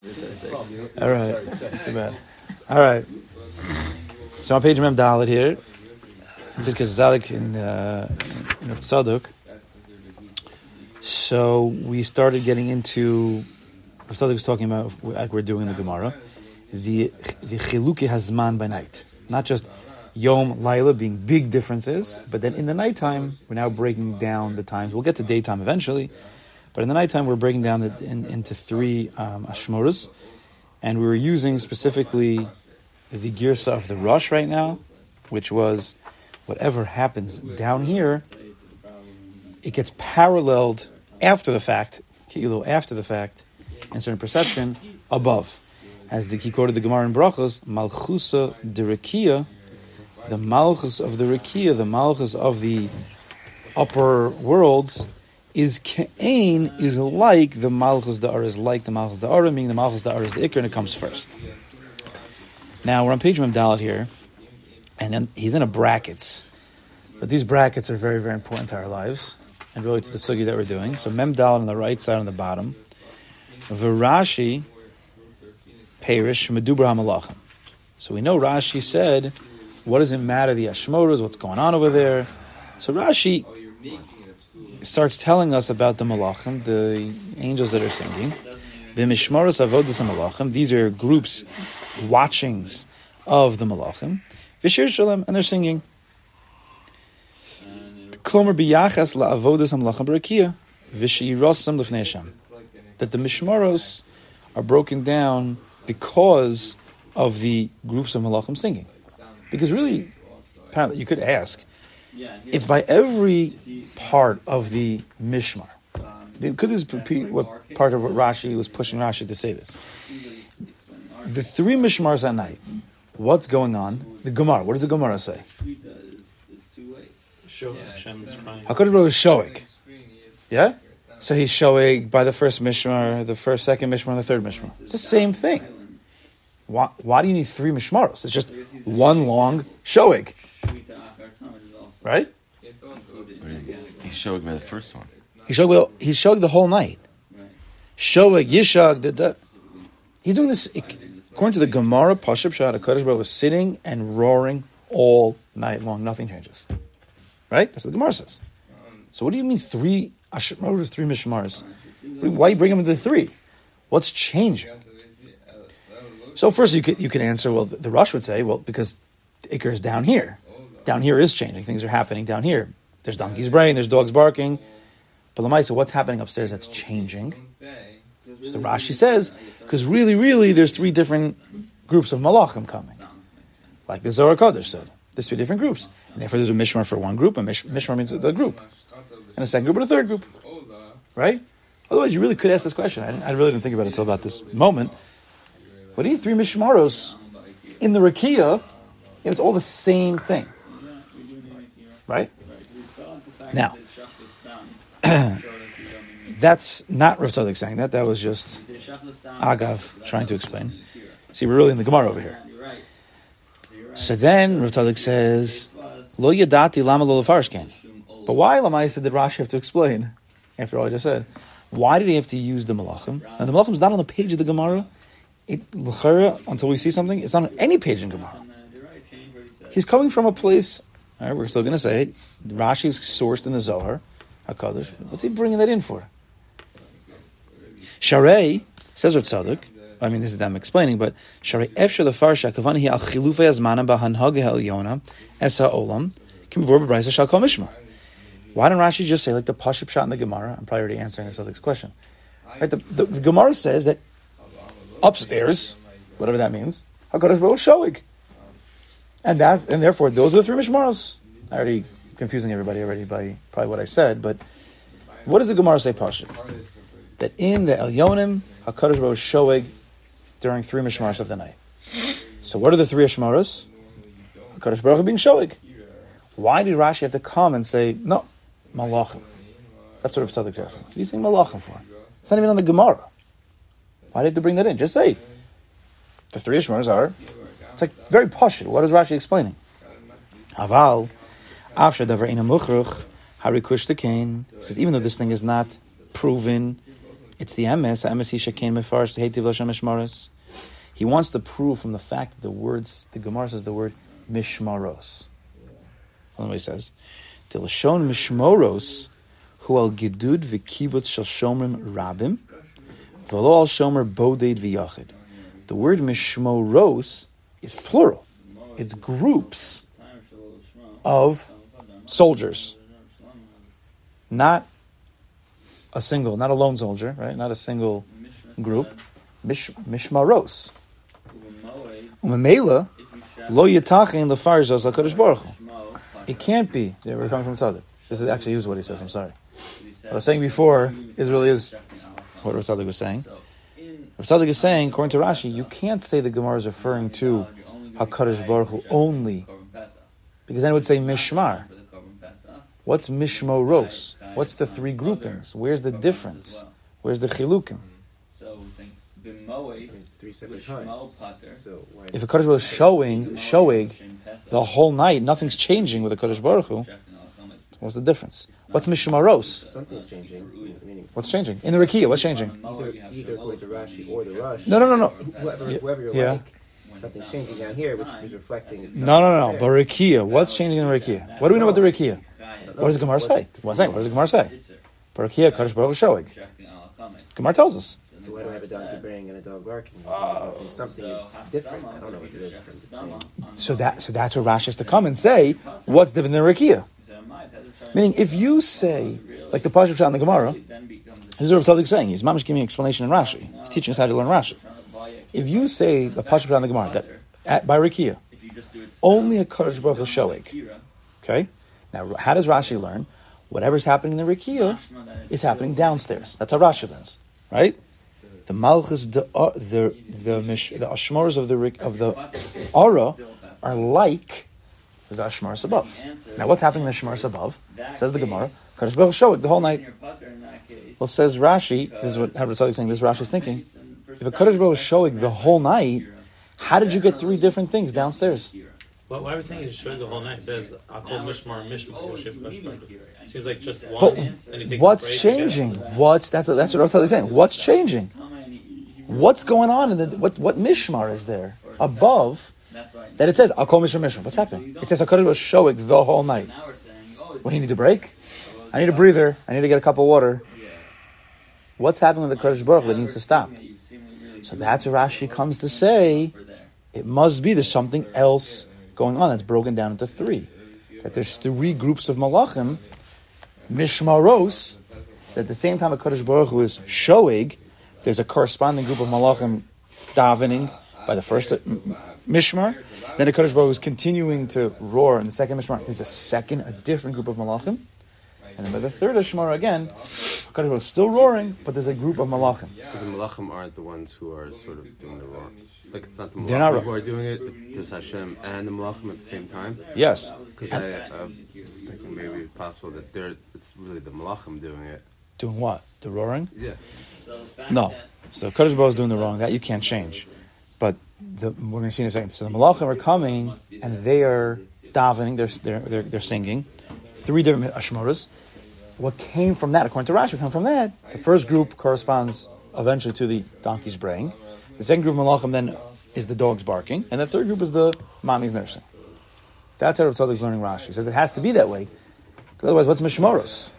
All right, it's about. All right, so on page Mem Dalet here, it said Kazalik in Tzaduk. So we started getting into what Tzaduk was talking about, like we're doing in the Gemara, the Chiluki Hazman by night, not just Yom Laila being big differences, but then in the nighttime we're now breaking down the times. We'll get to daytime eventually. But in the nighttime, we're breaking down into three Ashmoras, and we were using specifically the Girsa of the Rush right now, which was whatever happens down here, it gets paralleled after the fact, Kilo after the fact, in certain perception, above. As he quoted the Gemara in Brachos, Malchusa de Rekia, the Malchus of the Rekia, the Malchus of the upper worlds, is Cain is like the Malchus Da'ara, meaning the Malchus Da'ara is the Iker, and it comes first. Now, we're on page Mem Dalet here, and then he's in a brackets. But these brackets are very, very important to our lives, and really to the sugi that we're doing. So Mem Dalet on the right side on the bottom. V'Rashi Perish Medubra HaMalachim. So we know Rashi said, what does it matter, the Ashmoras, what's going on over there? So Rashi starts telling us about the malachim, the angels that are singing. B'mishmaros avodas malachim. These are groups, watchings of the malachim. V'shir shalem, and they're singing. Klomer biyachas la'avodas malachim berakia. V'shirosam lefnei Hashem. That the mishmaros are broken down because of the groups of malachim singing. Because really, apparently, you could ask, if by every part of the Mishmar, could this repeat what part of what Rashi was pushing Rashi to say this? The three Mishmars at night, what's going on? The Gemara, what does the Gemara say? Hakadosh Baruch Hu is shoik. Yeah? So he's shoik by the first Mishmar, the first, second Mishmar, and the third Mishmar. It's the same thing. Why do you need three Mishmaros? It's just one long shoik. Right? He's showing by the first one. He's showing the whole night. Showing, Yishag, da. He's doing this, according to the Gemara, Pashup Shah, the Kodesh Baruch was sitting and roaring all night long. Nothing changes. Right? That's what the Gemara says. So what do you mean three Ashmaras, three Mishmaras? Why do you bring them into three? What's changing? So first you can answer, well, the Rosh would say, well, because the Iker is down here. Down here is changing. Things are happening down here. There's donkey's brain. There's dogs barking. But Lamaisa, so what's happening upstairs that's changing? So Rashi says, because really, there's three different groups of malachim coming. Like the Zohar Kodesh said. There's three different groups. And therefore there's a mishmar for one group, and mishmar means the group. And a second group, and a third group. Right? Otherwise, you really could ask this question. I really didn't think about it until about this moment. What do you need three mishmaros in the Rekia? It's all the same thing. Right? Now, that's not Rav Tzadok saying that. That was just Agav trying to explain. See, we're really in the Gemara over here. So then Rav Tzadok says, Lo yadati lama lo lefarshkein. But why, Lamaisa, did Rashi have to explain? After all I just said. Why did he have to use the Malachim? Now, the Malachim is not on the page of the Gemara. Until we see something, it's not on any page in Gemara. He's coming from a place... All right, we're still going to say it. Rashi is sourced in the Zohar HaKadosh. What's he bringing that in for? Sharei, says Rav Tzadok, I mean, this is them explaining, but Sharei Efshar Lefarsha Kavanahi Al Chilufei Azmanim B'Hanhagah HaElyona Es HaOlam Kimvor B'Brayza Shal Kol Mishmar. Why don't Rashi just say, like the Pashup Shot in the Gemara? I'm probably already answering Rav Tzadok's question. Right, the Gemara says that upstairs, whatever that means, HaKadosh Baruch Shoig. And therefore, those are the three Mishmaros. I already confusing everybody already by probably what I said, but what does the Gemara say, Pasha? That in the Elyonim, HaKadosh Baruch Shoeg during three Mishmaros of the night. So what are the three Mishmaros? HaKadosh Baruch being Shoeg. Why did Rashi have to come and say, no, Malachim? That's sort of Tzadok's asking. What do you think Malachim for? It's not even on the Gemara. Why did they bring that in? Just say, the three Mishmaros are... It's like very posh. What is Rashi explaining? Aval, after davar ina muchruch, harikush the kain. Says even though this thing is not proven It's the emes yishakein mefarish tehtiv l'shem mishmaros. He wants to prove from the fact that the words, the Gemara says the word mishmaros. Well, he says, "Dilshon mishmaros hu al gedud v'kibbutz shel shomrim rabim v'lo al shomer boded v'yachid." The word mishmaros is plural; it's groups of soldiers, not a single, not a lone soldier, right? Not a single group. Mishmaros. Umemela lo yitachin lefarzos lakadosh baruch hu. It can't be. Yeah, we're coming from Sadek. This is actually what he says. I'm sorry. What I was saying before is really is what Rav Sadek was saying. Rav Sadek is saying, according to Rashi, you can't say the Gemara is referring to Hakadosh Baruch Hu only, because then it would say mishmar. What's mishmaros? What's the three groupings? Where's the difference? Where's the chilukim? If a Kodesh Baruch is showing the whole night, nothing's changing with a Kodesh Baruch Hu, what's the difference? What's mishmaros? Something's changing. What's changing? In the Rekiya, what's changing? Either according to Rashi or the Rush. No. Whoever you like. Something's changing down here, which is reflecting itself. No. But Rekiya, what's changing in the Rekiya? What do we know about the Rekiya? What does the Gemara say? Barakiya, Kodesh Baruch Shoig. Gemara tells us. So why do I have a donkey braying and a dog barking? Something is different. I don't know what it is. So that's where Rashi has to come and say, what's different than Rekiya? Meaning, if you say, like the Pashup Shah in the Gemara, this is what Rav Tzaddik is saying. He's mamish giving an explanation in Rashi. He's teaching us how to learn Rashi. If you say the Pashup Shah in the Gemara, that by Rekiya, only a Kodesh Baruch Shoig. Okay? Now, how does Rashi learn? Whatever's happening in the Rekiya is happening downstairs. That's how Rashi learns, right? The Malchus, the Ashmaras of the Ara are like the Ashmaras above. Now, what's happening in the Ashmaras above? Says the Gemara, Kodesh Baruch Shoig the whole night. Well, says Rashi, this is what Rav Tzaddik is saying, this is Rashi's thinking. If a Kodesh Baruch Shoig the whole night, how did you get three different things downstairs? Well, why are we saying he's showing the whole night? It says, I'll call Mishmar. Seems like just one. But and he takes what's changing? That's what I was telling you saying. What's changing? What's going on? What Mishmar is there above that it says, I'll call Mishmar. What's happening? It says, HaKadosh was showing the whole night. What, do you need a break? I need a breather. I need to get a cup of water. What's happening with the Kodesh Baruch that needs to stop? So that's where Rashi comes to say, it must be there's something else going on that's broken down into three. That there's three groups of malachim, mishmaros, that at the same time a Kodesh Baruch Hu is shoig, there's a corresponding group of malachim davening by the first mishmar, then a Kodesh Baruch Hu is continuing to roar in the second mishmar. There's a different group of malachim, and then by the third mishmar again, Kodesh Baruch Hu is still roaring, but there's a group of malachim. So the malachim aren't the ones who are sort of doing the roar. Like it's not the Malachim who are doing it, it's just Hashem and the Malachim at the same time? Yes. Because I was thinking maybe it's possible that it's really the Malachim doing it. Doing what? The roaring? Yeah. No. So Kodesh Baruch Hu is doing the roaring. That you can't change. But we're going to see in a second. So the Malachim are coming and they are davening, they're singing. Three different Ashmoras. What came from that, according to Rashi, the first group corresponds eventually to the donkey's braying. The second group of malachim then is the dogs barking, and the third group is the mommy's nursing. That's how Rav Tzaddik is learning Rashi. He says it has to be that way, otherwise, what's mishmaros?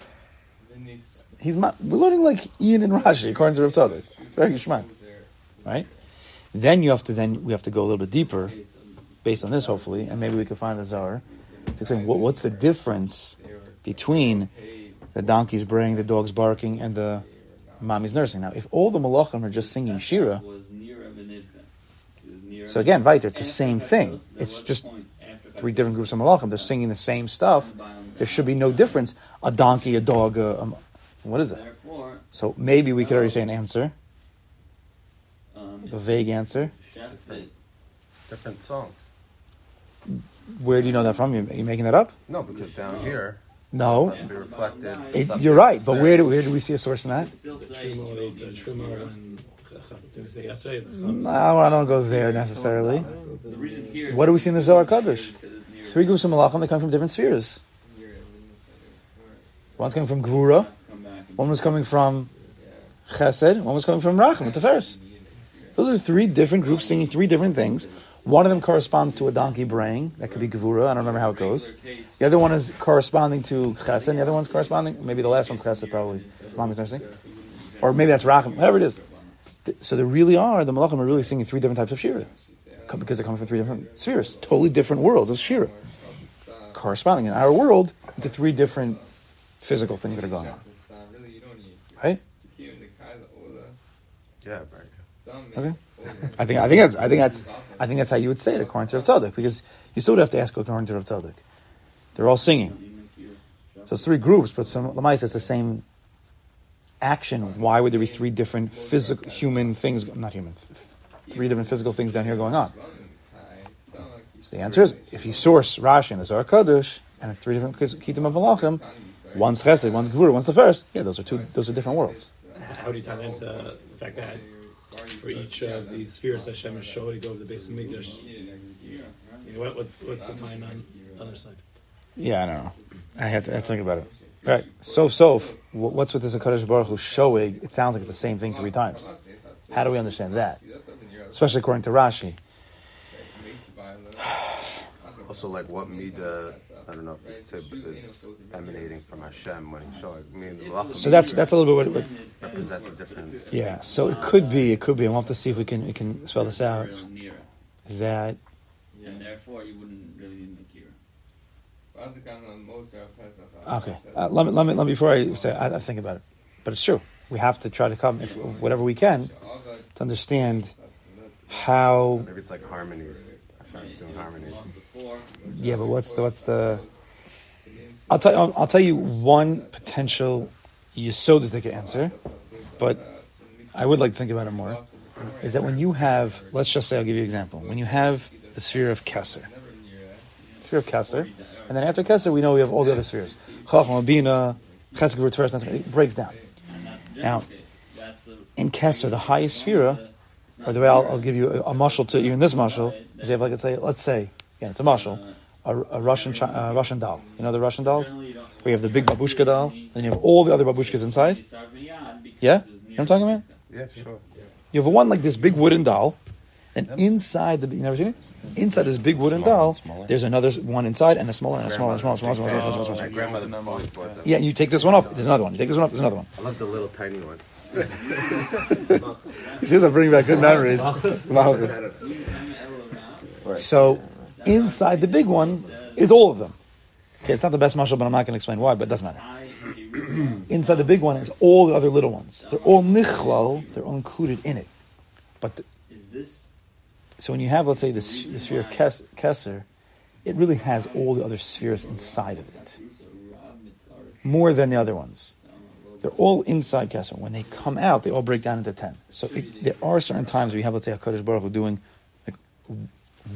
We're learning like Ian and Rashi according to Rav Tzaddik. Very gishmak, right? Then we have to go a little bit deeper, based on this hopefully, and maybe we can find a Zohar to explain what's the difference between the donkeys braying, the dogs barking, and the mommy's nursing. Now, if all the malachim are just singing shira. So again, Viter, it's the same thing. It's just three different groups of malachim. They're singing the same stuff. There should be no difference. A donkey, a dog, what is it? So maybe we could already say an answer. A vague answer. Different songs. Where do you know that from? Are you making that up? No, because down here... No, you're right. But where do we see a source in that? No, I don't go there necessarily. What do we see in the Zohar Kadosh? Three groups of malachim that come from different spheres. One's coming from Gvura. One was coming from Chesed, one was coming from Racham, Tiferes. Those are three different groups singing three different things. One of them corresponds to a donkey braying. That could be Gevura. I don't remember how it goes. The other one is corresponding to Chesed. The other one's corresponding... Maybe the last one's Chesed, probably. Or maybe that's Racham. Whatever it is. So they really are... The Malachim are really singing three different types of Shira. Because they're coming from three different spheres. Totally different worlds of Shira. Corresponding in our world to three different physical things that are going on. Right? Yeah, right. Okay. I think that's how you would say it according to Rav Tzadok, because you still would have to ask according to Rav Tzadok. They're all singing, so it's three groups, but some Lamaisa it's the same action. Why would there be three different physical human things? Not human, three different physical things down here going on. So the answer is if you source Rashi and the Zohar Kadosh, and it's three different Kitim of Malachim, one's Chesed, one's Gevurah, one's Tiferes. Yeah, those are two. Those are different worlds. How do you tie that into the fact that for each of these spheres Hashem is showing you go to the base of Migdash? You know, what's the time on the other side? Yeah, I don't know. I have to think about it. All right, Sof, what's with this HaKadosh Baruch Hu showing? It sounds like it's the same thing three times. How do we understand that? Especially according to Rashi. Also, like what Midah, I don't know if it's emanating from Hashem when he's showing. So that's a little bit what represents different. Yeah, so it could be, and we'll have to see if we can spell this out. That and therefore you wouldn't really need Makira. Okay, let me before I say, I think about it, but it's true. We have to try to come if whatever we can to understand how. Maybe it's like harmonies. Yeah, but what's the? I'll tell you one potential yesodistic answer, but I would like to think about it more. Is that when you have? Let's just say I'll give you an example. When you have the sphere of Kesser, and then after Kesser, we know we have all the other spheres. Chachma, Bina, Chesed, Gevurah, Tiferes. It breaks down. Now, in Kesser, the highest sphere. By the way, I'll give you a mushel to even this mushel. Is you have like let's say again, it's a mushel, a Russian doll. You know the Russian dolls? We have the big babushka doll, and you have all the other babushkas inside. Yeah, you know what I'm talking about? Yeah, sure. You have one like this big wooden doll, and inside you never seen it? Inside this big wooden doll, there's another one inside, and a smaller, and a smaller, and a smaller, and a smaller, and a smaller, and a smaller. Yeah, and you take this one off. There's another one. You take this one off. There's another one. I love the little tiny one. This is bringing back good memories. So, inside the big one is all of them. Okay, it's not the best mashal, but I'm not going to explain why, but it doesn't matter. Inside the big one is all the other little ones. They're all nichlal, they're all included in it. But so when you have, let's say, the sphere of Kesser, it really has all the other spheres inside of it, more than the other ones. They're all inside Kesser. When they come out, they all break down into 10. So there are certain times where you have, let's say, HaKadosh Baruch Hu doing like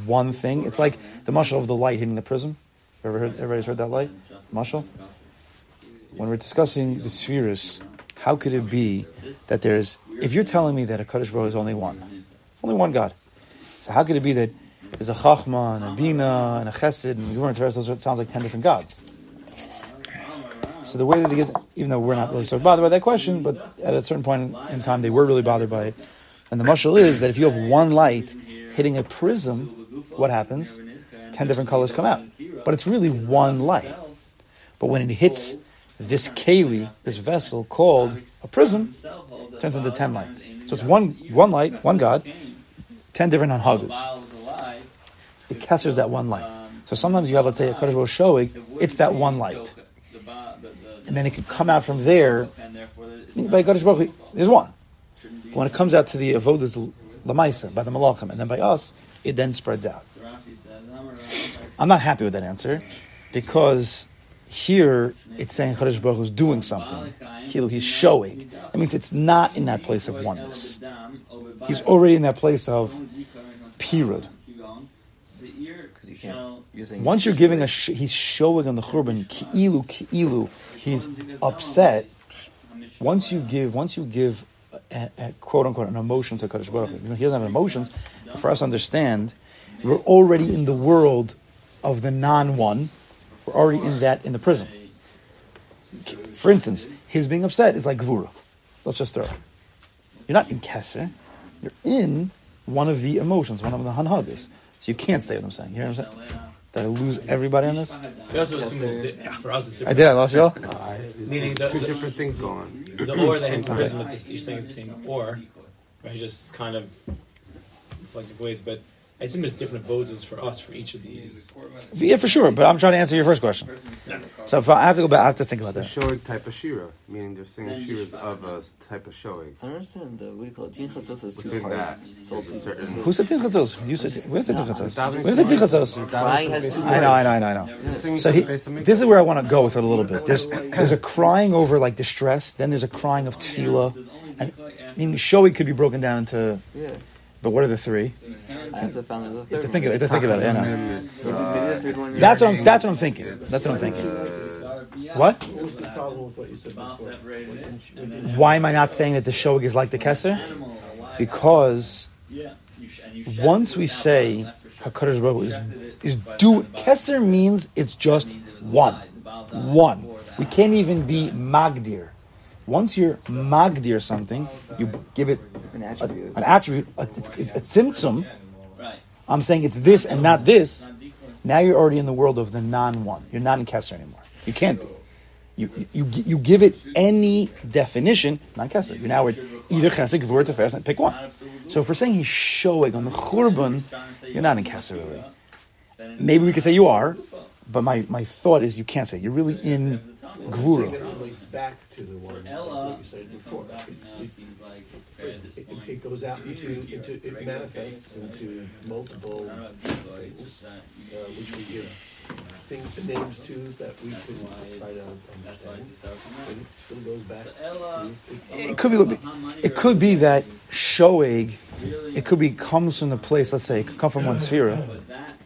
one thing. It's like the mashal of the light hitting the prism. Everybody's heard that light? Mashal? When we're discussing the spheres, how could it be that there's... If you're telling me that HaKadosh Baruch Hu is only one God, so how could it be that there's a Chachma, and a Bina, and a Chesed, and Gevurah, and Tiferes, those sounds like 10 different gods? So the way that they get, even though we're not really so bothered by that question, but at a certain point in time they were really bothered by it. And the mashal is that if you have one light hitting a prism, what happens? 10 different colors come out. But it's really one light. But when it hits this keli, this vessel called a prism, it turns into 10 lights. So it's one light, one God, 10 different anhagas. It catches that one light. So sometimes you have, let's say, a Kadosh Baruch Hu showing, it's that one light. And then it could come out from there. By Kadosh Baruch Hu, there's one. But when it comes out to the avodas lamaisa by the malachim, and then by us, it then spreads out. I'm not happy with that answer because here it's saying Kadosh Baruch Hu is doing something. Kilu, he's showing. That means it's not in that place of oneness. He's already in that place of pirud. Once you're giving he's showing on the churban ki'ilu, he's upset. Once you give, a quote unquote, an emotion to Kadosh Baruch Hu, he doesn't have emotions. But for us to understand, we're already in the world of the non-one. We're already in the prism. For instance, his being upset is like Gevurah. Let's just throw it. You're not in Keser. You're in one of the emotions, one of the Hanhagas. So you can't say what I'm saying. You hear what I'm saying? Did I lose everybody on this? For us, it's different. I did. I lost y'all. Meaning two different things going on. The or that hits the prism, you're saying it's the same or, right? Just kind of reflective ways. But I assume there's different votes for us for each of these. Yeah, for sure. But I'm trying to answer your first question. So if I have to go back, I have to think about that. The shoig type of shira, meaning they're saying shiras of a type of shoig. I understand the what do you call it? Tinchatzos has two parts. Who said tinchatzos? You said where's the tinchatzos? Where's the tinchatzos? I know. So this is where I want to go with it a little bit. There's a crying over like distress. Then there's a crying of tefillah. And I mean, shoig could be broken down into. But what are the three? I have to find the third. You have to think about it. Yeah. That's what I'm thinking. What? Why am I not saying that the shoig is like the keser? Because once we say Hakadosh Baruch Hu is do keser means it's just one. We can't even be magdir. Once you're magdir something, you give it an attribute. It's a tzimtzum. I'm saying it's this and not this. Now you're already in the world of the non-one. You're not in Keser anymore. You can't be. You give it any definition, not Keser. You're now at either Keser, Gevurah, Tefes, and pick one. So if we're saying he's showing on the Churban, you're not in Keser really. Maybe we could say you are, but my thought is you can't say. You're really in... Gvura. That relates back to the one that you said before. It goes out into it manifests into multiple things, which we give things names to that we could try to understand. But it still goes back. It could be that shoig. It could be comes from the place. Let's say it could come from one sphera.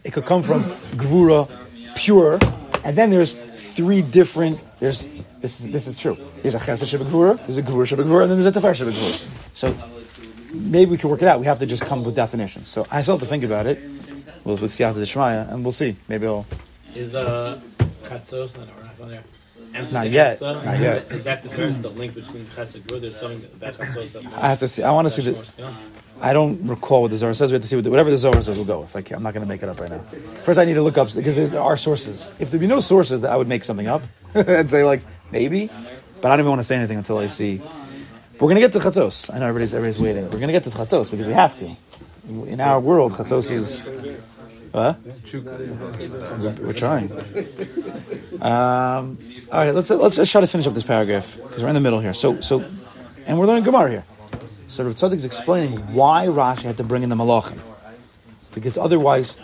It could come from Gvura pure. And then there's three different. This is true. There's a chesed sheba gvura, there's a gvura sheba gvura, and then there's a tefer sheba gvura. So maybe we can work it out. We have to just come up with definitions. So I still have to think about it. We'll with siyata d'shmaya, and we'll see. Maybe I'll. Is the chatzos on there? Not yet. Is that the first the link between chesed gvura? There's something that chatzos. I have to see. I want to see the. I don't recall what the Zohar says. We have to see whatever the Zohar says. We'll go with. Like I'm not going to make it up right now. First, I need to look up because there are sources. If there be no sources, I would make something up and say like maybe, but I don't even want to say anything until I see. We're going to get to Chatzos. I know everybody's waiting. We're going to get to Chatzos because we have to. In our world, Chatzos is. We're trying. All right, let's just try to finish up this paragraph because we're in the middle here. So, and we're learning Gemara here. So Rav Tzadik is explaining why Rashi had to bring in the Malachim. Because otherwise,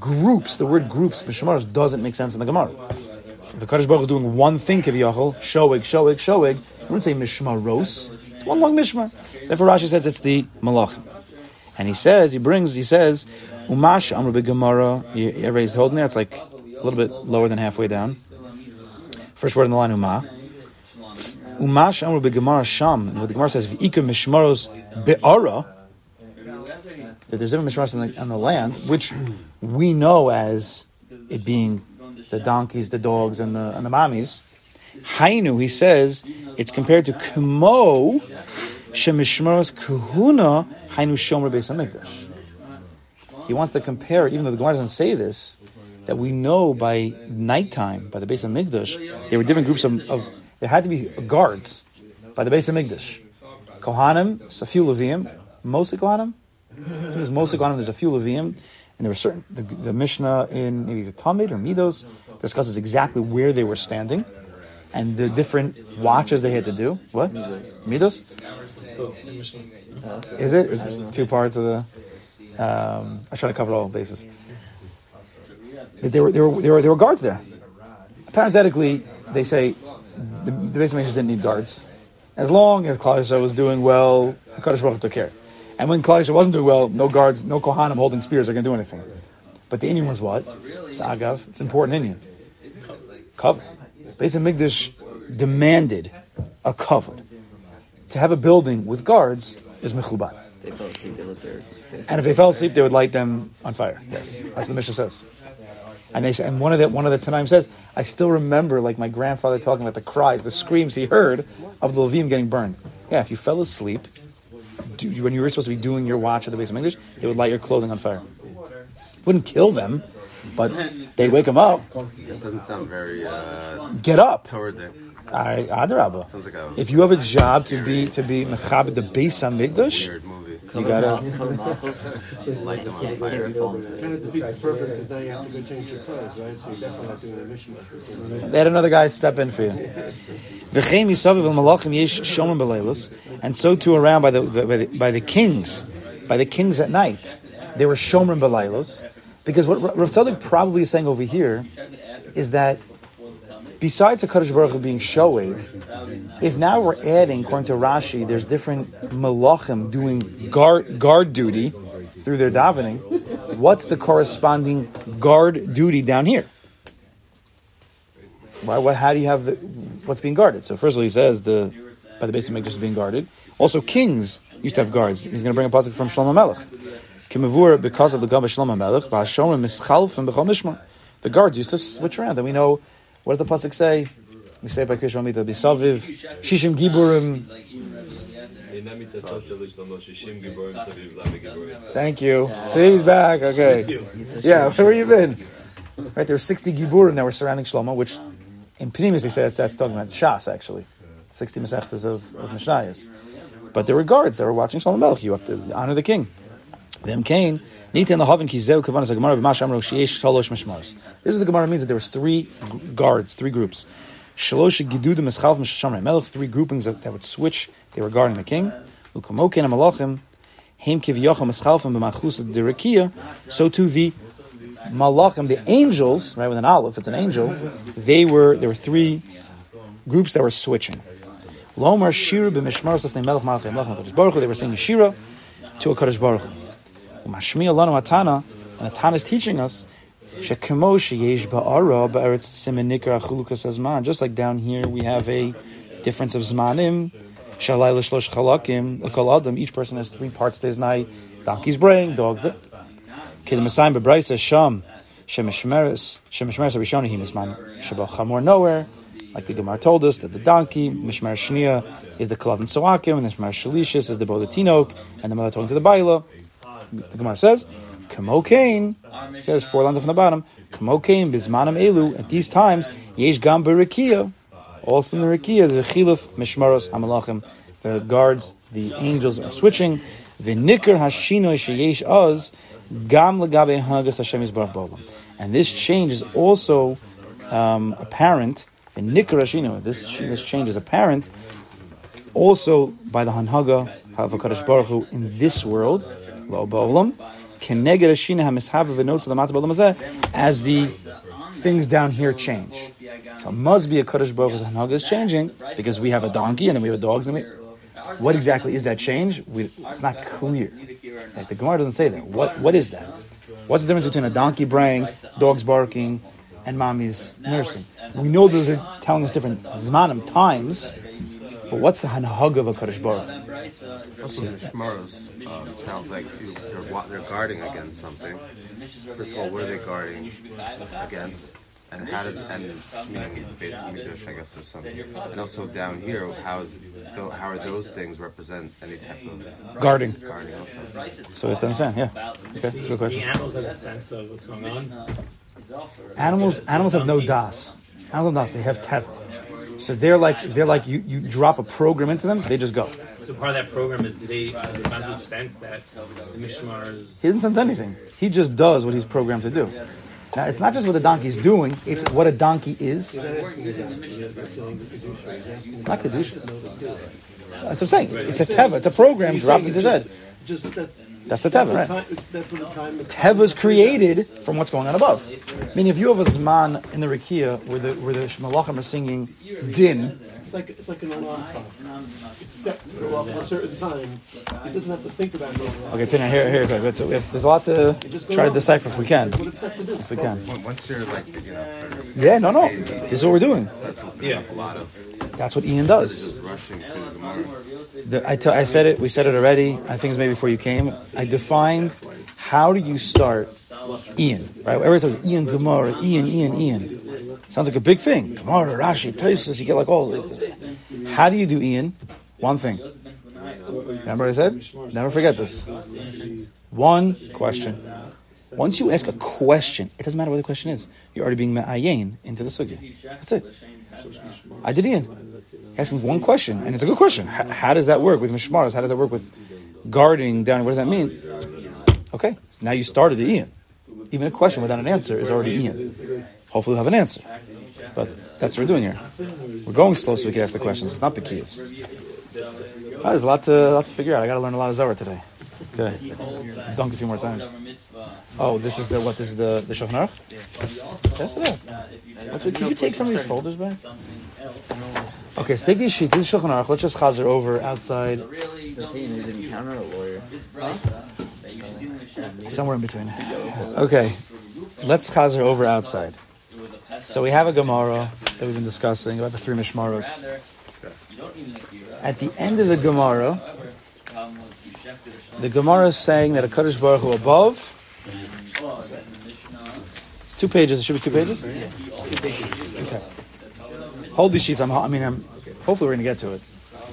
groups, the word groups, Mishmaros, doesn't make sense in the Gemara. If the Kadosh Baruch Hu is doing one thing, Kiviyachol, Shoig, we wouldn't say Mishmaros. It's one long Mishmar. So therefore Rashi says it's the Malachim. And he says, Umash Amru B'Gemara, everybody's holding there, it's like a little bit lower than halfway down. First word in the line, Umah. Umash amru be'gemara sham. And what the Gemara says, v'ika mishmaros be'ara, that there's different mishmaros on the land, which we know as it being the donkeys, the dogs, and the mommies. Hainu, he says, it's compared to kmo shemishmaros kahuna hainu shomer beis hamikdash. He wants to compare, even though the Gemara doesn't say this, that we know by nighttime, by the beis hamikdash, there were different groups of there had to be guards by the Beis Hamikdash. Kohanim, a few Levim, mostly Kohanim. There's mostly Kohanim, there's a few Levim, and there were certain, the Mishnah in maybe Talmud or Midos discusses exactly where they were standing and the different watches they had to do. What? Midos? Is it? It's two parts of the... I try to cover all bases. There were guards there. Parenthetically, they say... The Beis Hamikdash didn't need guards. As long as Klal Yisrael was doing well, HaKadosh Baruch Hu took care. And when Klal Yisrael wasn't doing well, no guards, no Kohanim holding spears are going to do anything. But the Indian was what? It's Agav. It's important Indian. Cover. Beis Hamikdash demanded a cover. To have a building with guards is Mechubad. And if they fell asleep, they would light them on fire. Yes, that's what the Mishnah says. And they say, and one of the Tanaim says, I still remember like my grandfather talking about the cries, the screams he heard of the Levim getting burned. Yeah, if you fell asleep, when you were supposed to be doing your watch at the base of English, it would light your clothing on fire. Wouldn't kill them, but they wake them up. It doesn't sound very... Get up! Toward there. If you have a job to be mechabed the base of English, you gotta light them on fire. They had another guy step in for you. And so too around by the kings, at night, they were shomrim b'leilos, because what Rav Tzadok probably is saying over here is that besides the HaKadosh Baruch Hu being shoeg, if now we're adding, according to Rashi, there's different malachim doing guard duty through their davening, what's the corresponding guard duty down here? How do you have what's being guarded? So first of all, he says by the base of Mikdash is being guarded. Also, kings used to have guards. He's going to bring a pasuk from Shlomo Melech. Because of the Gam Shlomo Melech, the guards used to switch around. And we know, what does the pasuk say? We say it by Krishna Mita, Bisaviv, Shishim Giburim. Thank you. See, he's back. Okay. Yeah, where you been? Right, there were 60 Giburim that were surrounding Shlomo, which in Pinimus they say that's talking about Shas, actually. 60 Masechtas of Mishnayos. But there were guards that were watching Shlomo Melech. You have to honor the king. Them Cain, Nita and the Havin Kizeu Kavanas Gemara B'Mashem Roshiesh Shalosh Mishmaros. This is the Gemara means that there was three guards, three groups. Shalosh Gidudim Eschalv Mishshamrei Melech, three groupings that would switch. They were guarding the king. Ukamokin and Malachim, Heim Kiviyachim Eschalvim B'Machus D'Rekia. So to the Malachim, the angels, right with an olive, it's an angel. There were three groups that were switching. Lomar Shira B'Mishmaros of the Melech Malachim Malachim Baruch Hu. They were singing Shira to HaKadosh Baruch Hu. Mashmiel lanu atana, and atana is teaching us shekemo sheyesh ba'ara ba'aretz simenikar achulukas hazman. Just like down here, we have a difference of zmanim. Shalai l'shlosh chalakim l'kol adam. Each person has three parts to his night. Donkeys braying, dogs. Kedemasaim bebrayis sham shemishmeres harishoni himisman sheba chamor nowhere. Like the Gemara told us that the donkey mishmer shnia is the kalav and soakim, and the mishmer shalishis is the bo the tinok, and the mother talking to the baila. The Gemara says, "Kamokain," says 4 lines from the bottom. "Kamokain bismanam elu." At these times, yesh gam berikia. Also in the rikia, the chiluf mishmaros hamalachim. The guards, the angels are switching. The nikar hashinoi sheyesh az gam legabe hagas Hashem yisbarach b'olam. And this change is also apparent. The nikar hashinoi. This change is apparent also by the hanhaga of HaKadosh Baruch Hu in this world. As the things down here change, so it must be a Kadosh Baruch Hu's hanhaga is changing, because we have a donkey and then we have dogs. And what exactly is that change? It's not clear. Like the Gemara doesn't say that. What is that? What's the difference between a donkey braying, dogs barking, and mommy's nursing? We know those are telling us different zmanim times, but what's the hanhaga of a Kadosh Baruch Hu? Also, the Shmaros sounds like they're guarding against something. First of all, what are they guarding against? And how does meaning is based on Midrash, I guess, or something? And also down here, how are those things represent any type of guarding also? So you have to understand, yeah. Okay, that's a good question. The animals have a sense of what's going on. Animals have no das. They have teva. So they're like you drop a program into them, they just go. So part of that program is does sense that the Mishmar is... He doesn't sense anything. He just does what he's programmed to do. Now, it's not just what the donkey's doing, it's what a donkey is. It's not Kedusha. That's what I'm saying. It's a teva. It's a program dropped into his head. That's the teva, right? Teva's created from what's going on above. I mean, if you have a zman in the Rekia where the Malachim are singing din... It's like an alarm clock. Except for a certain time, it doesn't have to think about it. Okay, Pina, here. There's a lot to try to decipher if we can. If we can. Once you're like, yeah, no. This is what we're doing. Yeah. That's what Ian does. I said it. We said it already. I think it's maybe before you came. I defined how do you start Ian, right? Everybody says Ian Gemara, Ian. Sounds like a big thing. Gemara, Rashi, Tosfos, you get like all. How do you do Ian? One thing. Remember I said? Never forget this. One question. Once you ask a question, it doesn't matter what the question is. You're already being me'ayin into the sugya. That's it. I did Ian. Ask him one question, and it's a good question. How does that work with mishmaros? How does that work with guarding down? What does that mean? Okay, so now you started the Ian. Even a question without an answer is already Ian. Hopefully you'll have an answer. But that's what we're doing here. We're going slow so we can ask the questions. It's not b'kiyas. Oh, there's a lot to figure out. I got to learn a lot of Zohar today. Okay. Dunk a few more times. Oh, this is the Shulchan Aruch? Yes, it is. Can you take some of these folders back? Okay, so take these sheets. This is Shulchan Aruch. Let's just chazer over outside. Somewhere in between. Okay, let's chazer over outside. So we have a Gemara that we've been discussing about the three Mishmaros. At the end of the Gemara is saying that a Kadosh Baruch Hu above. It's 2 pages. It should be 2 pages. Okay. Hold these sheets. Hopefully we're going to get to it.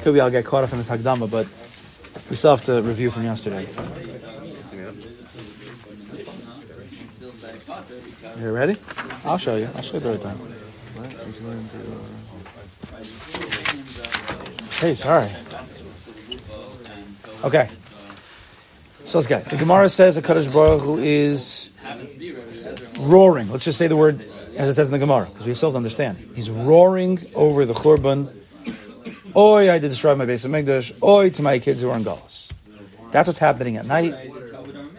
Could be I'll get caught up in this Hagdama, but we still have to review from yesterday. You ready? I'll show you the right time. Hey, sorry. Okay. So let's go. The Gemara says a Kadosh Baruch Hu is roaring. Let's just say the word as it says in the Gemara, because we still have to understand. He's roaring over the Churban. Oy, I did destroy my Beis HaMikdash. Oy, to my kids who are in Galus. That's what's happening at night.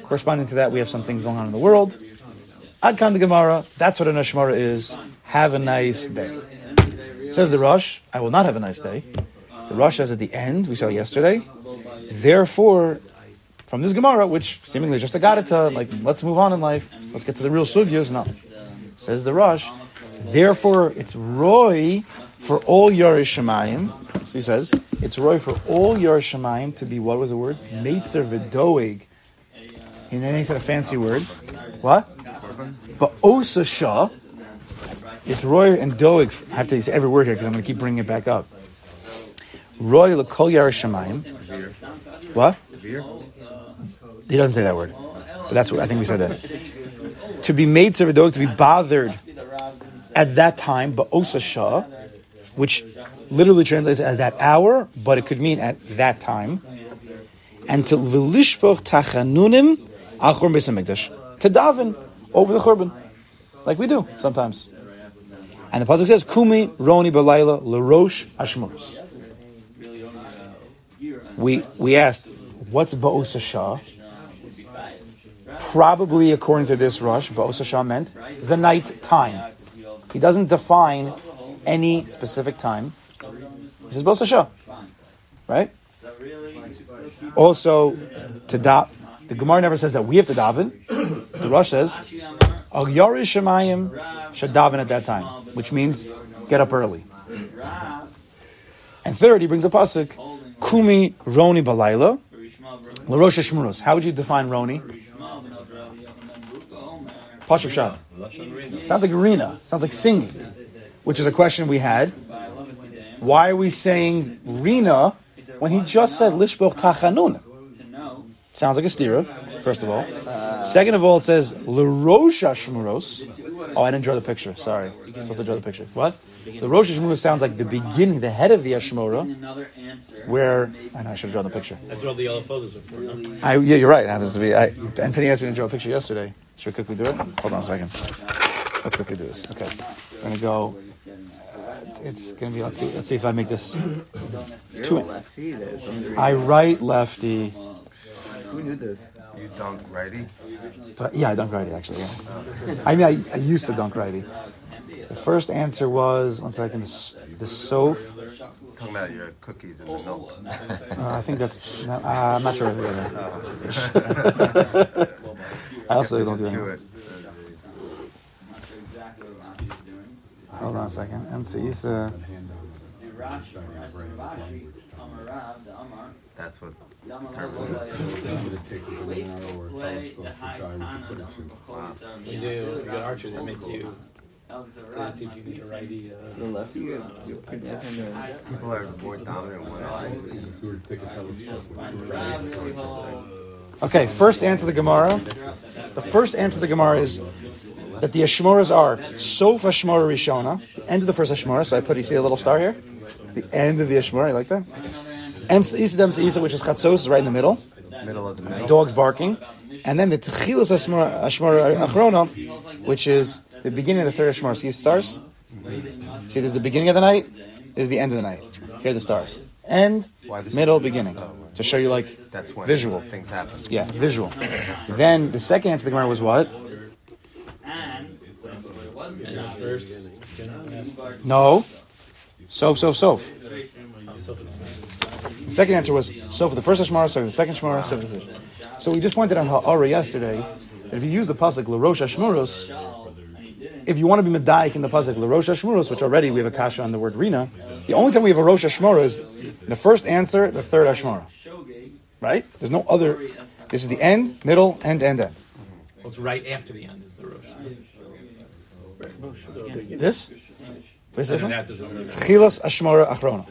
Corresponding to that, we have some things going on in the world. Ad Kan the Gemara, that's what a Neshmara is. Have a nice day. Says the Rosh, I will not have a nice day. The Rosh says at the end, we saw yesterday, therefore, from this Gemara, which seemingly is just a Gadita, like, let's move on in life, let's get to the real sugyas. No. Says the Rosh, therefore, it's Roy for all Yerush Shamayim. So he says, it's Roy for all Yerush Shamayim to be, what was the words? Meitzer v'doeg. And then he said a fancy word. What? But Osa Shah, it's Roy and Doeg. I have to say every word here because I'm going to keep bringing it back up. Roy L'Kol Yerush Shamayim. What? He doesn't say that word. But that's what I think we said that. To be made Meitzer V'Doeg, to be bothered at that time, but Osa Shah, which literally translates as that hour, but it could mean at that time. And to V'Lishpoch Tachanunim Al Churban Beis HaMikdash. To daven over the Churban, like we do sometimes. And the pasuk says, Kumi Roni B'Layla L'Rosh Hashmurus. We asked, what's Ba'os Hashah? Probably, according to this Rosh, Ba'os Hashah meant the night time. He doesn't define any specific time. He says Ba'os Hashah. Right? Also, to the Gemara never says that we have to daven. The Rosh says, Al Yerush Shamayim should daven at that time, which means get up early. And third, he brings a pasuk. Kumi Roni B'Layla L'Rosh Hashmurus. How would you define Roni? Pashup Shah. Sounds like arena. Sounds like singing, which is a question we had. Why are we saying Rina when he just said Lishboch Tachanun? Sounds like a stira, first of all. Second of all, it says L'Rosh Hashmurus. Oh, I didn't draw the picture. Sorry. I'm supposed to draw the picture. What? The Rosh Hashmurus sounds like the beginning, the head of the Hashmura, where... I know, I should have drawn the picture. That's what all the yellow photos are for, no? Yeah, you're right. It happens to be. And Penny asked me to draw a picture yesterday. Should we quickly do it? Hold on a second. Let's quickly do this. Okay. We're going to go... It's going to be... Let's see if I make this... I write lefty. Who knew this? You dunk righty? But, yeah, I dunk righty, actually. Yeah. I mean, I used to dunk righty. The first answer was, one second, the soap. Talking about your cookies and the milk. I think that's, I'm not sure. I also don't do it. Hold on a second. MC's. That's what the term was. We do good archery that make you... Let's see if you need a righty. The lefty. People are more dominant one. Okay, first answer to the Gemara. The first answer to the Gemara is that the Hashmoras are Sof Hashmora Rishona, the end of the first Hashmora. So I put, you see a little star here? It's the end of the Hashmora, you like that? Emsa, which is Chatzos, is right in the middle. Middle of the middle. Dogs barking. And then the Techilas Hashmora Achrona, which is the beginning of the third Hashmora. See the stars? See, this is the beginning of the night, this is the end of the night. Here are the stars. End, middle, beginning. To show you, like, that's when visual. Things happen. Yeah, visual. Then the second answer to the Gemara was what? No. Sof. The second answer was so for the first Hashmara, so for the second Hashmara, so for the third. So we just pointed out Ha'ara yesterday that if you use the pasuk L'Rosh Hashmuros, if you want to be Medaik in the pasuk L'Rosh Hashmuros, which already we have a kasha on the word Rina, the only time we have a Rosh Hashmara is the first answer, the third Hashmara. Right? There's no other. This is the end, middle, end. Well, it's right after the end is the Rosh. This? Where's this one? Tchilas Hashmara Achrona.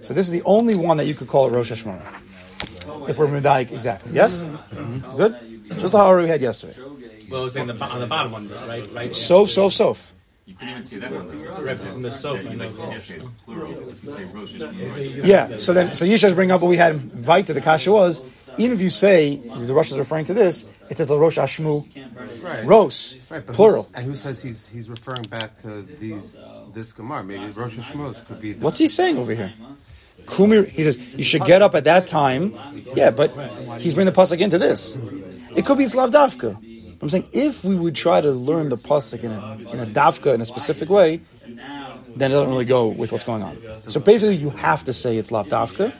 So this is the only one that you could call it Rosh Hashmara. If we're Medaik, exactly. Yes? Mm-hmm. Good? Just the Ha'ara we had yesterday. Well, it was on the bottom one, right? Sof. You couldn't even see that one. From the sof. Yeah, so Yishas bring up what we had in Vaita, the kasha was, even if you say, the Rosh is referring to this, it says the Rosh Hashmu, Ros, plural. And who says he's referring back to this Gemara? Maybe Rosh Hashmos could be... What's he saying over here? Kumir, he says, you should get up at that time. Yeah, but he's bringing the pasuk into this. It could be it's Lav Dafka. I'm saying if we would try to learn the pasuk in a Dafka in a specific way, then it doesn't really go with what's going on. So basically you have to say it's Lav Dafka,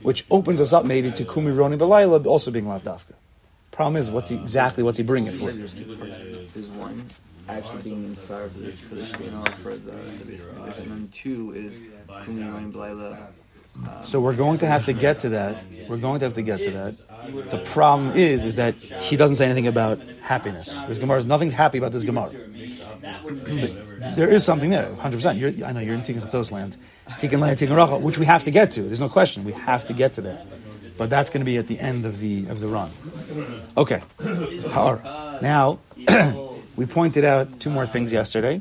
which opens us up maybe to Kumir Roni B'Layla also being Lav Dafka. Problem is, what's he bringing it for? There's one actually being inside for the Shekhinah for the Bishop, and then two is Kumir Roni B'Layla. So we're going to have to get to that. The problem is that he doesn't say anything about happiness. This Gemara is nothing's happy about this Gemara. But there is something there, 100%. I know you're in Tikkun Chatzos land, Tikkun Racha, which we have to get to. There's no question. We have to get to there. But that's going to be at the end of the run. Okay. Now, we pointed out two more things yesterday.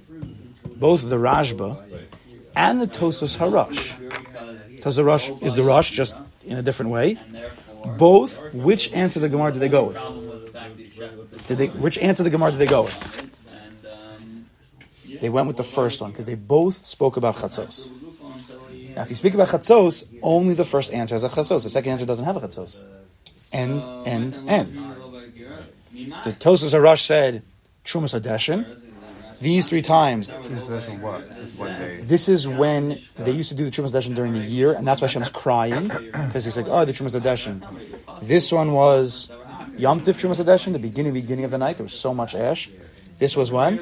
Both the Rashba and the Tosfos HaRosh. Tosfos HaRosh is the Rosh, just in a different way. Both, which answer the Gemara did they go with? They went with the first one, because they both spoke about Chatzos. Now, if you speak about Chatzos, only the first answer has a Chatzos. The second answer doesn't have a Chatzos. End. The Tosfos HaRosh said, Trumas Hadeshin. These three times. This is when they used to do the Trumas Hadeshin during the year, and that's why Hashem's crying, because he's like, oh, the Trumas Hadeshin. This one was Yom Tif Trumas Hadeshin, the beginning of the night. There was so much ash. This was when?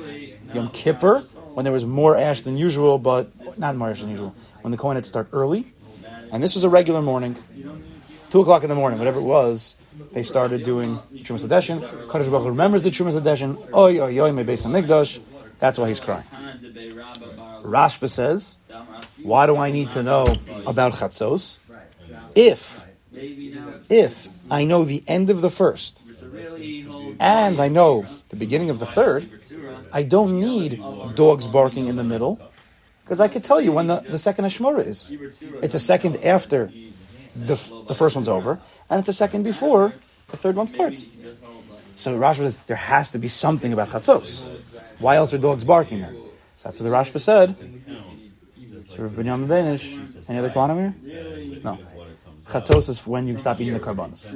Yom Kippur, when there was more ash than usual, but not more ash than usual, when the Kohen had to start early. And this was a regular morning, 2 o'clock in the morning, whatever it was. They started doing Trumas Hadeshin. Kadosh Baruch Hu remembers the Trumas Hadeshin. Oy, oy, oy, me Beis HaMikdash. That's why he's crying. Rashba says, why do I need to know about Chatzos? If I know the end of the first and I know the beginning of the third, I don't need dogs barking in the middle, because I could tell you when the second Hashmora is. It's a second after the first one's over, and it's a second before the third one starts. So Rashba says, there has to be something about Chatzos. Why else are dogs barking then? So that's what the Rashba said. So Rav Binyamin Beinish, any other quantum here? No. Chatzos is when you stop eating the karbanos.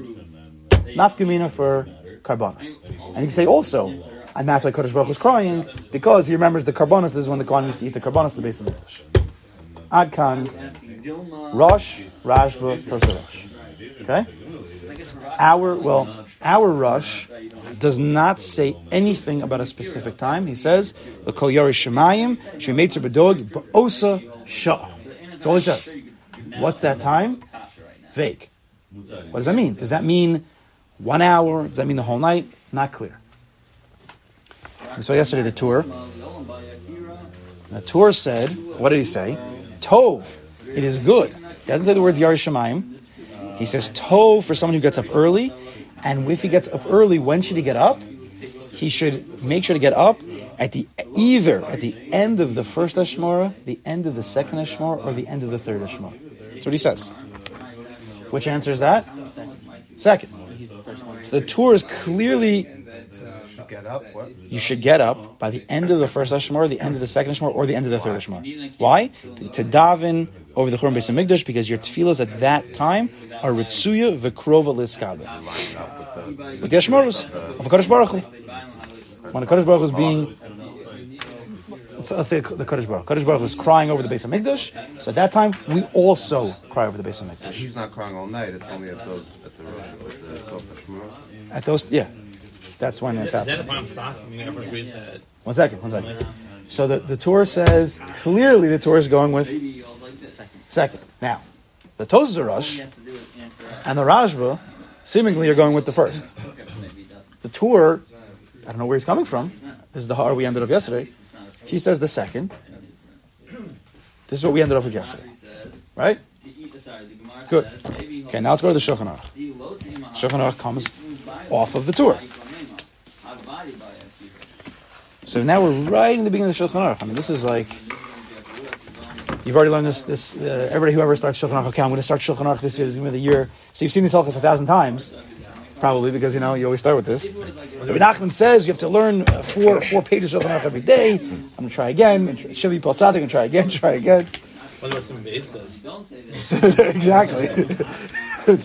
Nafkamina for karbanos. And you can say also, and that's why Kodesh Baruch was crying, because he remembers the karbanos. This is when the Kohen used to eat the karbanos in the base of the Kodesh. Adkan, Rosh, Rashba, Tosfos HaRosh. Okay? Our Rosh does not say anything about a specific time. He says, "L'kol yori shemayim shemitzer b'dog ba'osa shah." That's all he says. What's that time? Vague. What does that mean? Does that mean 1 hour? Does that mean the whole night? Not clear. We saw yesterday the tour. The Torah said, what did he say? Tov. It is good. He doesn't say the words Yireh Shamayim. He says Tov for someone who gets up early. And if he gets up early, when should he get up? He should make sure to get up at the either at the end of the first Hashmara, the end of the second Hashmara, or the end of the third Hashmara. That's what he says. Which answer is that? Second. So the Torah is clearly... You should get up by the end of the first Hashmara, the end of the second Hashmara, or the end of the third Hashmara. Why? To daven over the Churban Beis Hamikdash, because your tefillas at that time are Ritzuya V'Krova L'Skabah. With the Hashmaras of HaKadosh Baruch Hu. When the HaKadosh Baruch Hu is being... Let's say the Kodesh Baruch. Kodesh Baruch was crying over the Beis Hamikdash. So at that time, we also cry over the Beis Hamikdash. So he's not crying all night. It's only at those at the Rosh Hashanah. At those, yeah, that's when it's happening. Is that if I'm I mean, everyone agrees that. One second. So the Torah says clearly the Torah is going with second. Now, the Tosafos Rosh and the Rashba seemingly are going with the first. The Torah, I don't know where he's coming from. This is the Ha'ar we ended up yesterday. He says the second. This is what we ended off with yesterday. Right? Good. Okay, now let's go to the Shulchan Aruch. Shulchan Aruch comes off of the Torah. So now we're right in the beginning of the Shulchan Aruch. I mean, this is like... You've already learned this everybody who ever starts Shulchan Aruch, okay, I'm going to start Shulchan Aruch this year. This is going to be the year. So you've seen these halachas 1,000 times. Probably because, you know, you always start with this. Rabbi Nachman says you have to learn four pages of Shulchan Aruch every day. I'm going to try again. Shvi Pal Tzadik, I'm going to try again. What about some bases? Exactly. We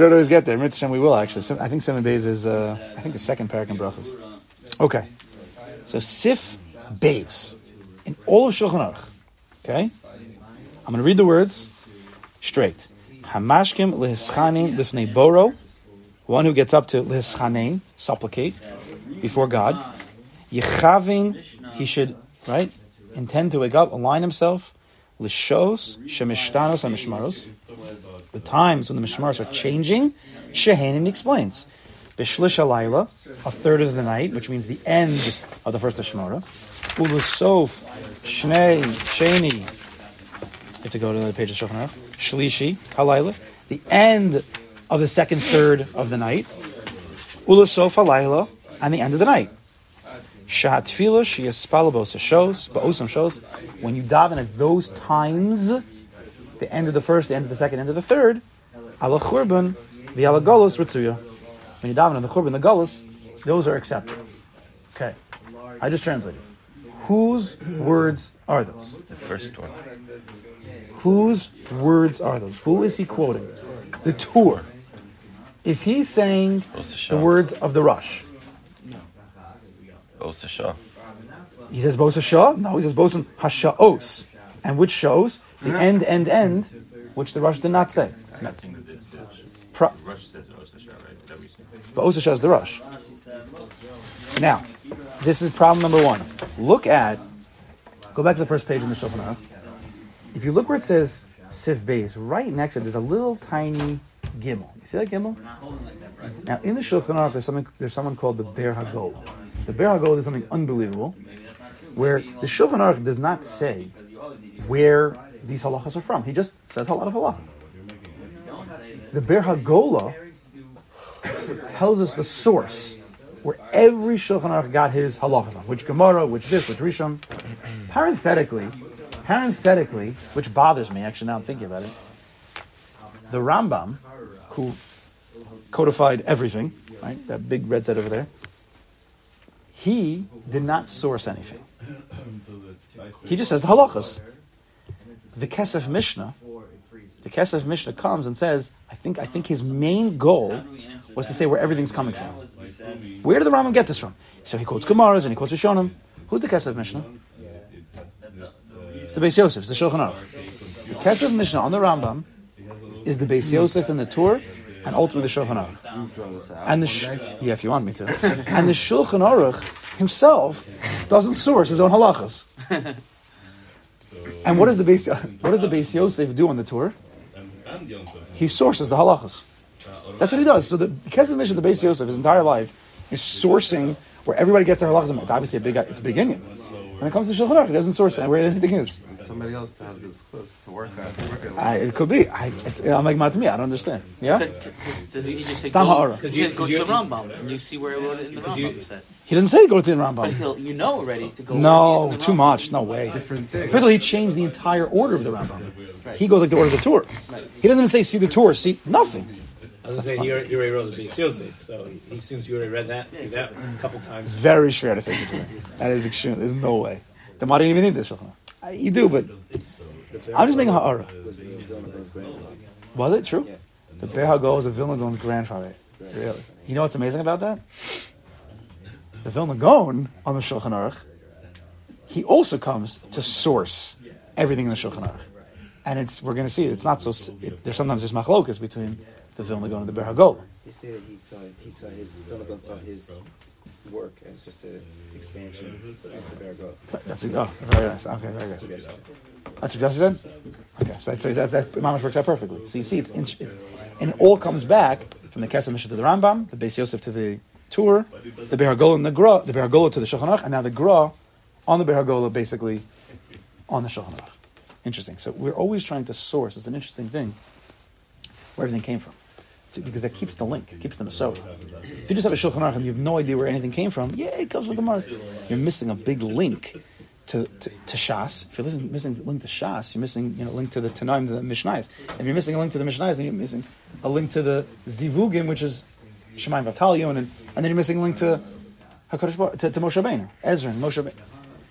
don't always get there. Mitzvah, we will, actually. I think seven bays is, I think the second parak in Brachas. Okay. So Sif Beis. In all of Shulchan Aruch. Okay? I'm going to read the words straight. Hamashkim lehischanim lifnei boro. One who gets up to l'hischanein, supplicate before God. Yechavin, he should, right, intend to wake up, align himself. L'shos, shemishtanos ha-mishmaros. The times when the mishmaros are changing, Shehanin explains. B'shlish ha-laila, a third of the night, which means the end of the first Hashmara. U'lusof, shnei, sheni. You have to go to another page of Shulchan Aruch. Shlishi ha-laila, the end of the second third of the night, ulasov halayla, and the end of the night. Shahat tefila she espalabos shows, but osam shows when you daven at those times, the end of the first, the end of the second, end of the third. Ala churban v'ala golos ritzuya. When you daven on the churban, the golos, those are accepted. Okay, I just translated. Whose words are those? The first one. Whose words are those? Who is he quoting? The Torah. Is he saying the words of the Rosh? No. Bos Hasha. He says Bos Hasha? No, he says Bos Hashaos. And which shows? The end, which the Rosh did not say. No. Rosh says Bos Hasha, right? Bos Hasha is the Rosh. Now, this is problem number one. Go back to the first page in the Shulchan Aruch. If you look where it says Sif Beis, right next to it, there's a little tiny gimel. You see that gimel? Now, in the Shulchan Aruch, there's someone called the Ber HaGol. The Ber HaGol is something unbelievable, where the Shulchan Aruch does not say where these halachas are from. He just says a lot of halacha. The Ber HaGola tells us the source where every Shulchan Aruch got his halacha from, which Gemara, which this, which Rishon. Parenthetically, which bothers me, actually, now I'm thinking about it, the Rambam, who codified everything, right? That big red set over there, he did not source anything. He just says the halachas. The Kesef Mishnah comes and says, I think his main goal was to say where everything's coming from. Where did the Rambam get this from? So he quotes Gemaras and he quotes Rishonim. Who's the Kesef Mishnah? It's the Beis Yosef, it's the Shulchan Aruch. The Kesef Mishnah on the Rambam is the Beis Yosef in the Torah, and ultimately the Shulchan Aruch. And yeah, if you want me to. And the Shulchan Aruch himself doesn't source his own halachas. And what does the Beis Yosef do on the Torah? He sources the halachas. That's what he does. So the Kesef Mishnah, the Beis Yosef, his entire life is sourcing where everybody gets their halachas. It's obviously a big inyan. When it comes to Shulchan Aruch, he doesn't source it where anything is. Somebody else to have this to work on. It could be. I'm like, Matmi, I don't understand. Yeah? Because you just say, go to the Rambam, and you see where it wrote it in the Rambam. He didn't say go to the Rambam. But you know already to go. No, too much. No way. First of all, he changed the entire order of the Rambam. Right. He goes like the order of the Torah. Right. He doesn't say see the Torah, see nothing. I was going to say, you already wrote the Beis Yosef, so he assumes you already read that a couple times. Very sure to say that. That is extreme. There's no way. The Mari didn't even need this Shulchan Aruch. You do, but I'm just making ha'ara. Was it true? Yeah. The Be'er HaGoel was a Vilna Gaon's grandfather. Really? You know what's amazing about that? The Vilna Gaon on the Shulchan Aruch, he also comes to source everything in the Shulchan Aruch, and we're going to see it. It's not so. There's sometimes there's machlokas between the Vilna Gaon and the Be'er HaGoel. They say that Vilna Gaon saw his work as just an expansion of the Be'er HaGoel. That's it. Oh, very nice. Okay, very nice. That's what Yossi said? Okay, so that Mamash works out perfectly. So you see, and it all comes back from the Kesef Mishnah to the Rambam, the Beis Yosef to the Torah, the Be'er HaGoel and the Gra, the Be'er HaGoel to the Shulchan Aruch, and now the Gra on the Be'er HaGoel basically on the Shulchan Aruch. Interesting. So we're always trying to source. It's an interesting thing where everything came from. Because that keeps the link, it keeps the Masora. If you just have a Shulchan Aruch and you have no idea where anything came from, it comes from Gemara. You're missing a big link to Shas. If you're missing a link to Shas, you're missing a link to the Tanaim, the Mishnais. If you're missing a link to the Mishnais, then you're missing a link to the Zivugim, which is Shemaim Vavtalion, and then you're missing a link to HaKadosh Baruch Hu, to Moshe Rabbeinu, Ezra and Moshe Rabbeinu.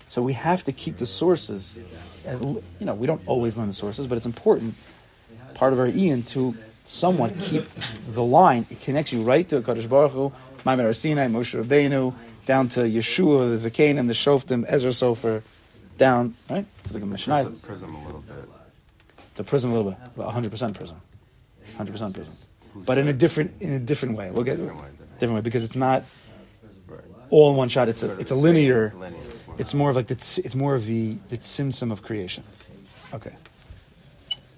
So we have to keep the sources. As we don't always learn the sources, but it's important, part of our Ian, to somewhat keep the line. It connects you right to HaKadosh Baruch Hu, Maimer Sinai, Moshe Rabbeinu, down to Yeshua, the Zakenim, the Shoftim, Ezra Sofer, down, right? To the Mishnah. The prism a little bit. 100% prism. 100% prism. But in a different way. We'll get there. Different way, because it's not all in one shot. It's a linear. It's more of like the tzimtzum of creation. Okay.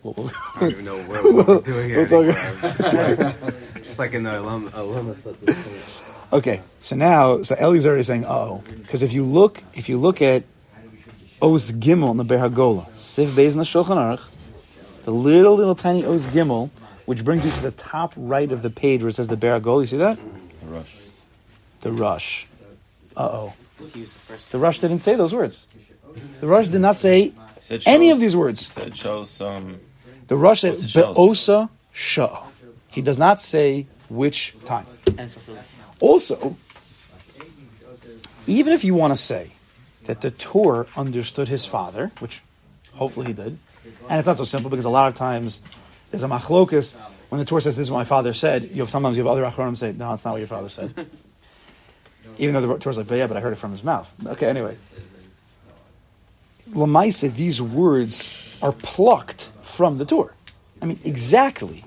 I don't even know where we're doing it. We'll just like in the alumnus. Okay, so Eli's already saying, because if you look at Oz Gimel in the Be'er HaGoel, Sif Beis in the Shulchan Aruch, the little tiny Oz Gimel, which brings you to the top right of the page where it says the Be'er HaGoel. You see that? The rush. The rush didn't say those words. The rush did not say any of these words. Said shows the Rosh said Be'osa Sha'ah. He does not say which time. Also, even if you want to say that the Torah understood his father, which hopefully he did, and it's not so simple because a lot of times there's a machlokus when the Torah says this is what my father said, sometimes you have other achronim say, no, it's not what your father said. Even though the Torah's like, but yeah, but I heard it from his mouth. Okay, anyway. L'maisa, these words are plucked from the Torah. I mean, exactly.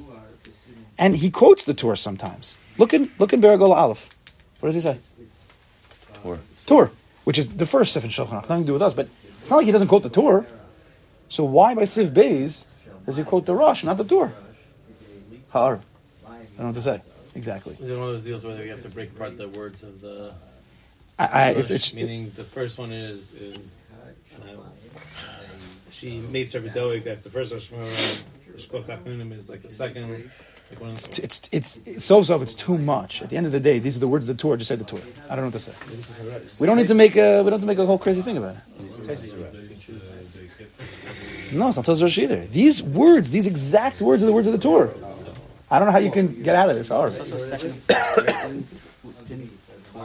And he quotes the Torah sometimes. Look in Be'er HaGoel Aleph. What does he say? Torah, which is the first Sif in Shulchan Aruch. Nothing to do with us, but it's not like he doesn't quote the Torah. So why by Sif Beis does he quote the Rosh, not the Torah? Ha'ar. I don't know what to say. Exactly. Is it one of those deals where you have to break apart the words of the... meaning the first one is she made Sarvadoic, that's the first Shmuel. Shkoch Hakunim is like the second. Like one it's too much. At the end of the day, these are the words of the Torah. Just say the Torah. I don't know what to say. We don't need to make a whole crazy thing about it. No, it's not Tosfos Rosh either. These exact words are the words of the Torah. I don't know how you can get out of this. All right.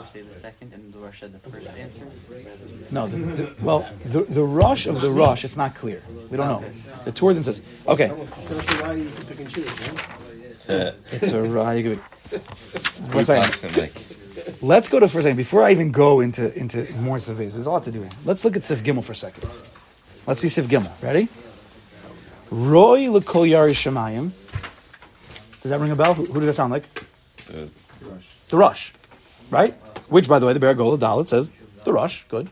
Say the second and the Rosh had the first answer? No, the Rosh of the Rosh, it's not clear. We don't know. The Torah then says, okay. So that's a lie you can pick and choose, right? It's a lie you can pick. Let's go to for a second. Before I even go into more Sif Beis, there's a lot to do here. Let's look at Sif Gimel for a second. Let's see Sif Gimel. Ready? Roy L'Kol Yari Shemayim. Does that ring a bell? Who does that sound like? The Rosh. Right? Which, by the way, the Be'er HaGoel Dalet says, the Rosh, good.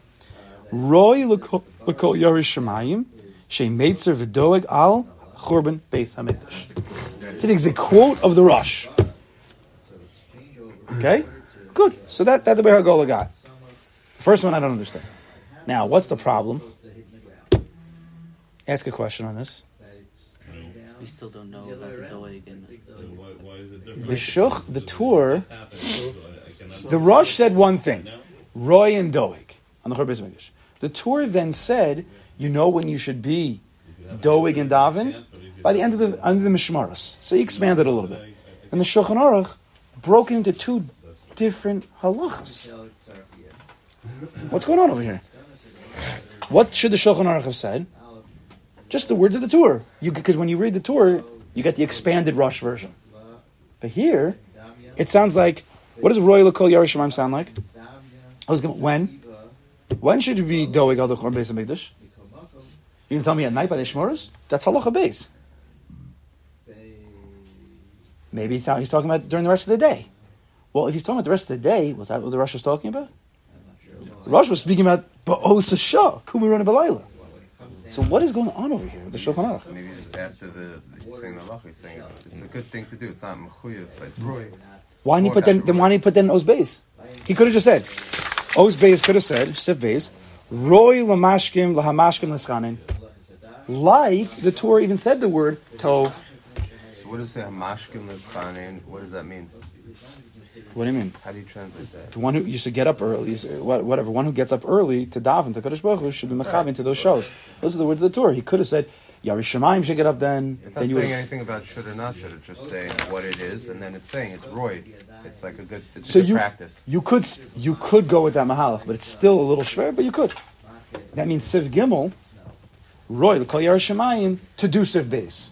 Roy l'kol yari shemayim, she'meitzer v'doeg al churban beis hamikdash. So it's a quote of the Rosh. Okay? Good. So that the Be'er HaGoel got. The first one I don't understand. Now, what's the problem? Ask a question on this. We still don't know about the doeg. The shuk, the tour, the Rosh said one thing, Roy and doeg, on the Chor Beis Hamikdash. The tour then said, you know when you should be doeg and davin? By the end of the Mishmaros. So he expanded a little bit. And the Shulchan Aruch broke into two different halachas. What's going on over here? What should the Shulchan Aruch have said? Just the words of the Torah. Because when you read the Torah, you get the expanded Rosh version. But here, it sounds like, what does Roy L'Kol Yerushalayim sound like? When? When should you be doeg al the Chor Beis Hamikdash? You can tell me at night by the Shmoros? That's halacha base. Maybe it's he's talking about during the rest of the day. Well, if he's talking about the rest of the day, was that what the Rosh was talking about? The Rosh was speaking about Ba'os HaShah, Kumirona B'Layla. So what is going on over here with the Shulchan Aruch? Maybe it's after he's saying the halach, he's saying it's a good thing to do. It's not mechuyev, but it's roy. Why didn't he put then? Why didn't he put then Oz Beis? He could have just said, Oz Beis could have said Sif Beis, roy lamashkim lahamashkim leskanin. Like the Torah even said the word tov. So what does it say hamashkim leskanin? What does that mean? What do you mean? How do you translate that? The one who used to get up early, whatever, one who gets up early to daven to Kadosh Baruch Hu should be mechavin to those shows. Those are the words of the Torah. He could have said, Yarish Shamayim should get up then. It's not saying anything about should or not should. It's just saying what it is, and then it's saying it's roy. It's like a good practice. You could go with that mahalach, but it's still a little shver, but you could. That means Siv Gimel, roy, the Kol Yarish Shamayim, to do Siv Beis.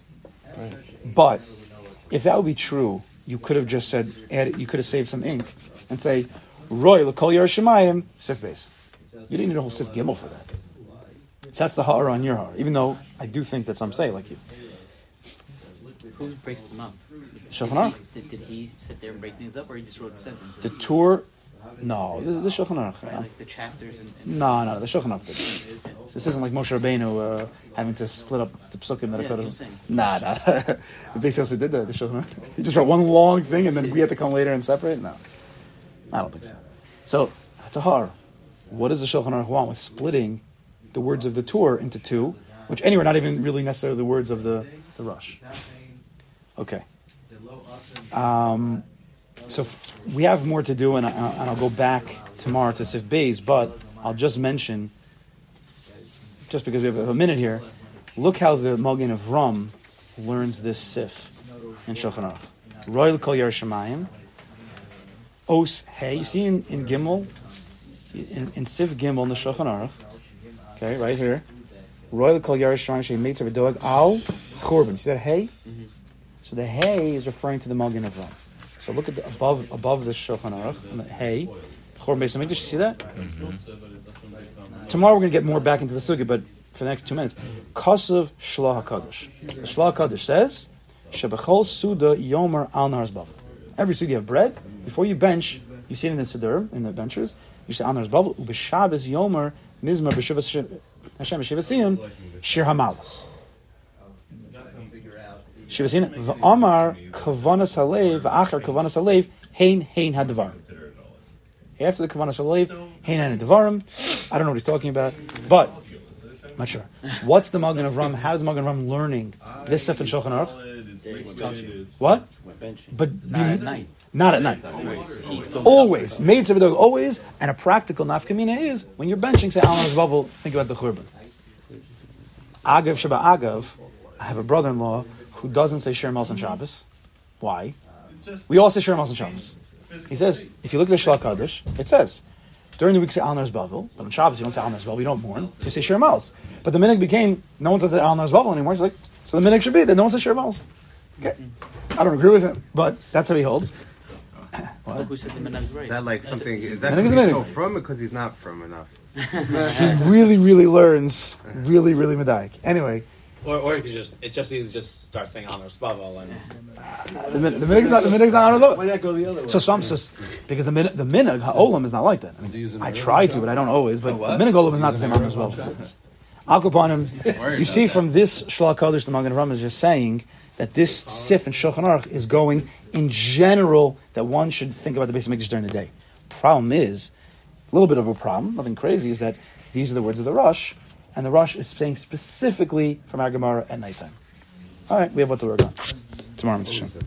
Right. But if that would be true, you could have just said, you could have saved some ink and say, Roy, L'Kol Yerushalayim, Sif Beis. You didn't need a whole Sif Gimel for that. So that's the ha'ar on your ha'ar, even though I do think that some say, like you. Who breaks them up? Shulchan Aruch. Did he sit there and break things up, or he just wrote sentences? The tour, no, this is the Shulchan Aruch. Right, like the chapters and No, the Shulchan Aruch did this. This isn't like Moshe Rabbeinu having to split up the psukim that I could have. Nah. The Beis Yosef did that. The Shulchan Aruch. He just wrote one long thing, and then we had to come later and separate. No, I don't think so. So that's a har. What does the Shulchan Aruch want with splitting the words of the Torah into two, which anyway are not even really necessarily the words of the Rosh? Okay. So we have more to do, and I'll go back tomorrow to Sif Beis, but I'll just mention, just because we have a minute here, look how the Magen Avram learns this Sif in Shulchan Aruch. Roy L'Kol Yerushalayim, Os Hey. You see in Gimel, in Sif Gimel in the Shulchan Aruch, okay, right here, Roy L'Kol Yerushalayim Shei Meitzav V'Doeg Al Churban. You see that Hey? Mm-hmm. So the Hey is referring to the Magen Avram. So look at the above the Shulchan Aruch, and the Hey, Churban Beis HaMikdash. You see that? Mm-hmm. Tomorrow we're going to get more back into the sugya, but for the next 2 minutes, Kasav Shla HaKadosh. The Shla HaKadosh says, Shebechol Suda Yomer Al Nahar Zbavel. Every suda you have bread. Before you bench, you see it in the siddur, in the benches. You say Al Nahar Zbavel. Ubeshabes Yomer Mizmer B'Shuvas Hashem B'Shivasiyim Shir Hamalas. Shivasin V'Amar Kavanas Halev V'Achar Kavanas Halev Hein Hein Hadvar. After the Kavanas Halev Hein Hein Hadvarim. I don't know what he's talking about, but I'm not sure. What's the Magen Avram? How is the Magen Avram learning this stuff in Shulchan Aruch? What? But not at night. Always. Meitzah v'doeg always. And a practical nafkamina is when you're benching, say Alan Zbabel, think about the Churban. Agav Shabbat Agav. I have a brother-in-law who doesn't say Shir Malz on Shabbos. Why? We all say Shir Malz on Shabbos. He says, if you look at the Shla HaKadosh, it says, during the week say Al Nahar Zbavel, but on Shabbos you don't say Al Nahar Zbavel, you don't mourn, so you say Shir Malz. But the minhag became, no one says Al Nahar Zbavel anymore, so, like, so the minhag should be that no one says Shir Malz. Okay, I don't agree with him, but that's how he holds. Well, who says the minhag is right? Is that like something, is that he's so from because he's not from enough? He really learns, really medayik. Anyway. Or you could just, it's just easy to just start saying Al Nahar Zbavel. The minhag's not Al Nahar Zbavel. Why not go the other way? So some, because the minhag ha'olam is not like that. I mean, I try to, but I don't always. But the minhag ha'olam is not the same Al Nahar Zbavel. I'll go upon him. You see from this Shla HaKadosh, the Magen Avram is just saying that this Sif and Shulchan Aruch is going in general that one should think about the Beis Hamikdash during the day. Problem is, a little bit of a problem, nothing crazy, is that These are the words of the Rosh, and the Rosh is saying specifically from our Gemara at nighttime. All right, we have what to work on tomorrow, Mr. Shem.